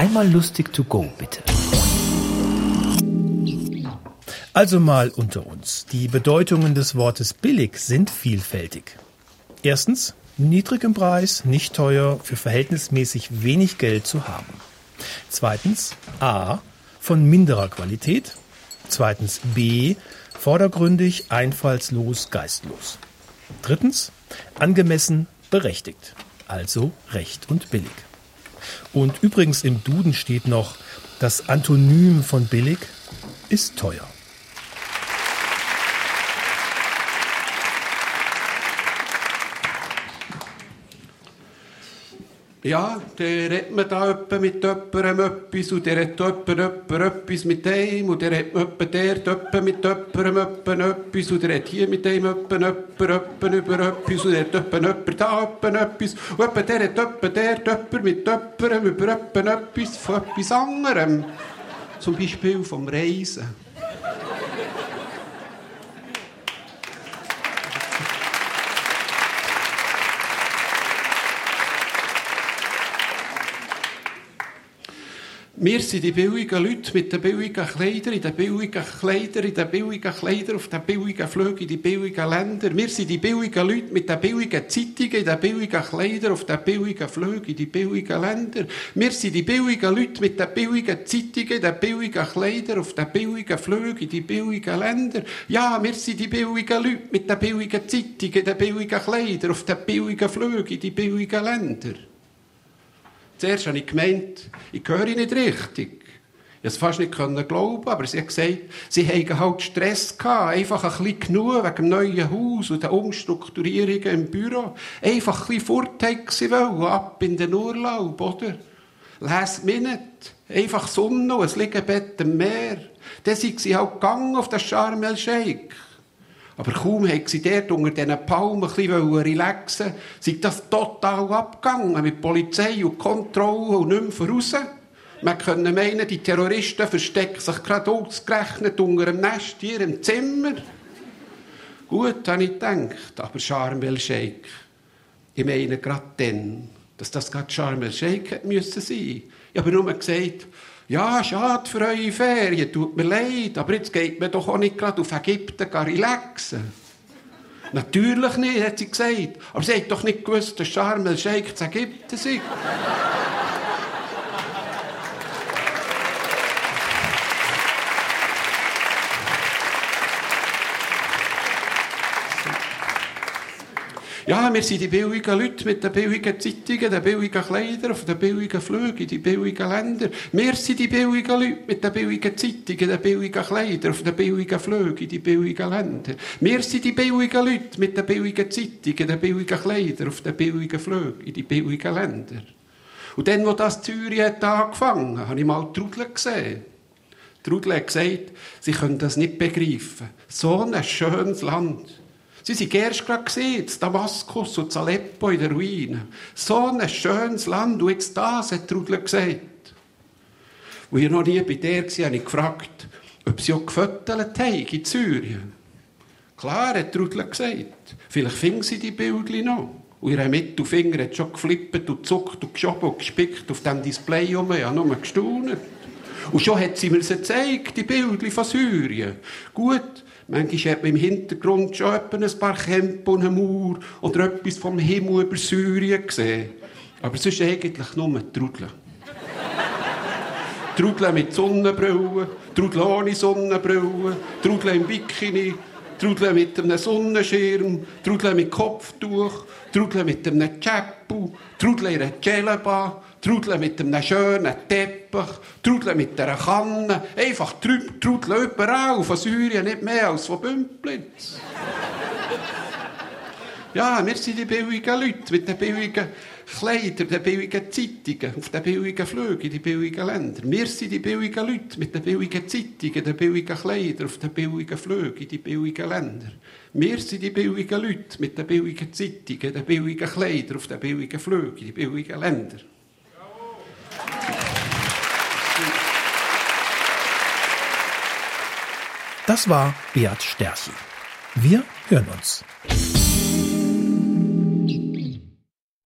Einmal lustig to go, bitte. Also mal unter uns. Die Bedeutungen des Wortes billig sind vielfältig. Erstens, niedrig im Preis, nicht teuer, für verhältnismäßig wenig Geld zu haben. Zweitens, a. von minderer Qualität. Zweitens, b. vordergründig, einfallslos, geistlos. Drittens, angemessen, berechtigt. Also recht und billig. Und übrigens im Duden steht noch, das Antonym von billig ist teuer. Ja, dann redet man da mit jemandem etwas und dann redet jemand etwas mit dem und dann redet jemand mit jemandem etwas und dann redet hier mit dem jemand über etwas und dann redet jemand da etwas und dann redet jemand mit jemandem über etwas von etwas anderem. Zum Beispiel vom Reisen. Wir sind die billigen Leute mit den billigen Kleidern, in den billigen Kleidern, in den billigen Kleidern, auf den billigen Flügen, in die billigen Länder. Wir sind die billigen Leute mit den billigen Zeitungen, in den billigen Kleidern, auf den billigen Flügen, in die billigen Länder. Wir sind die billigen Leute mit den billigen Zeitungen, in den billigen Kleidern, auf den billigen Flügen, in die billigen Länder. Ja, wir sind die billigen Leute mit den billigen Zeitungen, in den billigen Kleidern, auf den billigen Flügen, in die billigen Länder. Zuerst habe ich gemeint, ich höre nicht richtig. Ich konnte es fast nicht glauben, aber sie hat gesagt, sie hätten halt Stress gehabt, einfach ein bisschen genug wegen dem neuen Haus und den Umstrukturierungen im Büro. Einfach ein bisschen Vorteil sie wollen, ab in den Urlaub, oder? Last minute, einfach Sonne und ein Liegenbett am Meer. Dann sind sie halt gegangen auf das Sharm El Sheikh. Aber kaum wollten sie dort unter diesen Palmen ein bisschen relaxen, sind das total abgegangen mit Polizei und Kontrolle und nicht mehr voraus. Man könnte meinen, die Terroristen verstecken sich gerade ausgerechnet unter dem Nest hier im Zimmer. Gut, habe ich gedacht, aber Sharm El Sheikh. Ich meine gerade dann, dass das gerade Sharm El Sheikh sein musste. Ich habe nur gesagt, ja, schade für eure Ferien, tut mir leid, aber jetzt geht man doch auch nicht gerade auf Ägypten relaxen. Natürlich nicht, hat sie gesagt. Aber sie hat doch nicht gewusst, dass Sharm El Sheikh zu Ägypten sei. Ja, wir sind die billigen Leute mit den billigen Zeitungen, den billigen Kleidern, auf den billigen Flügen, in die billigen Länder. Wir sind die billigen Leute mit den billigen Zeitungen, den billigen Kleidern, auf den billigen Flügen, in die billigen Länder. Wir sind die billigen Leute mit den billigen Zeitungen, den billigen Kleidern, auf den billigen Flügen, in die billigen Länder. Und dann, als das Syrien angefangen hat, habe ich mal Trudel gesehen. Trudel hat gesagt, sie können das nicht begreifen. So ein schönes Land. Sie sind erst gerade gesehen, in Damaskus und in Aleppo in der Ruine. So ein schönes Land, und jetzt das, hat Trudel gesagt. Als ich noch nie bei der war, habe ich gefragt, ob sie auch gefüttert haben in Syrien. Klar, hat Trudel gesagt. Vielleicht finden sie die Bildchen noch. Und ihr Mittelfinger hat schon geflippt und gezuckt und geschoben und gespickt auf dem Display rum. Ich habe nur gestaunt. Und schon hat sie mir sie gezeigt, die Bildchen von Syrien. Gut. Manchmal hat man im Hintergrund schon ein paar Kämpfe und eine Mauer oder etwas vom Himmel über Syrien gesehen. Aber es ist eigentlich nur Trudel. Trudel mit Sonnenbrille, Trudel ohne Sonnenbrille, Trudel im Bikini, Trudel mit einem Sonnenschirm, Trudel mit Kopftuch, Trudel mit einem Chapeau, Trudel in einer Djellaba, Trudel mit einem schönen Teppich, Trudel mit einer Kanne, einfach Trudel überall, von Syrien nicht mehr als von Bümplitz. Ja, wir sind die billigen Leute mit den billigen Kleidern, den billigen Zeitungen, auf den billigen Flügen in die billigen Länder. Wir sind die billigen Leute mit den billigen Zeitungen, den billigen Kleidern, auf den billigen Flügen in die billigen Länder. Wir sind die billigen Leute mit den billigen Zeitungen, den billigen Kleidern, auf den billigen Flügen in die billigen Länder. Das war Beat Sterchi. Wir hören uns.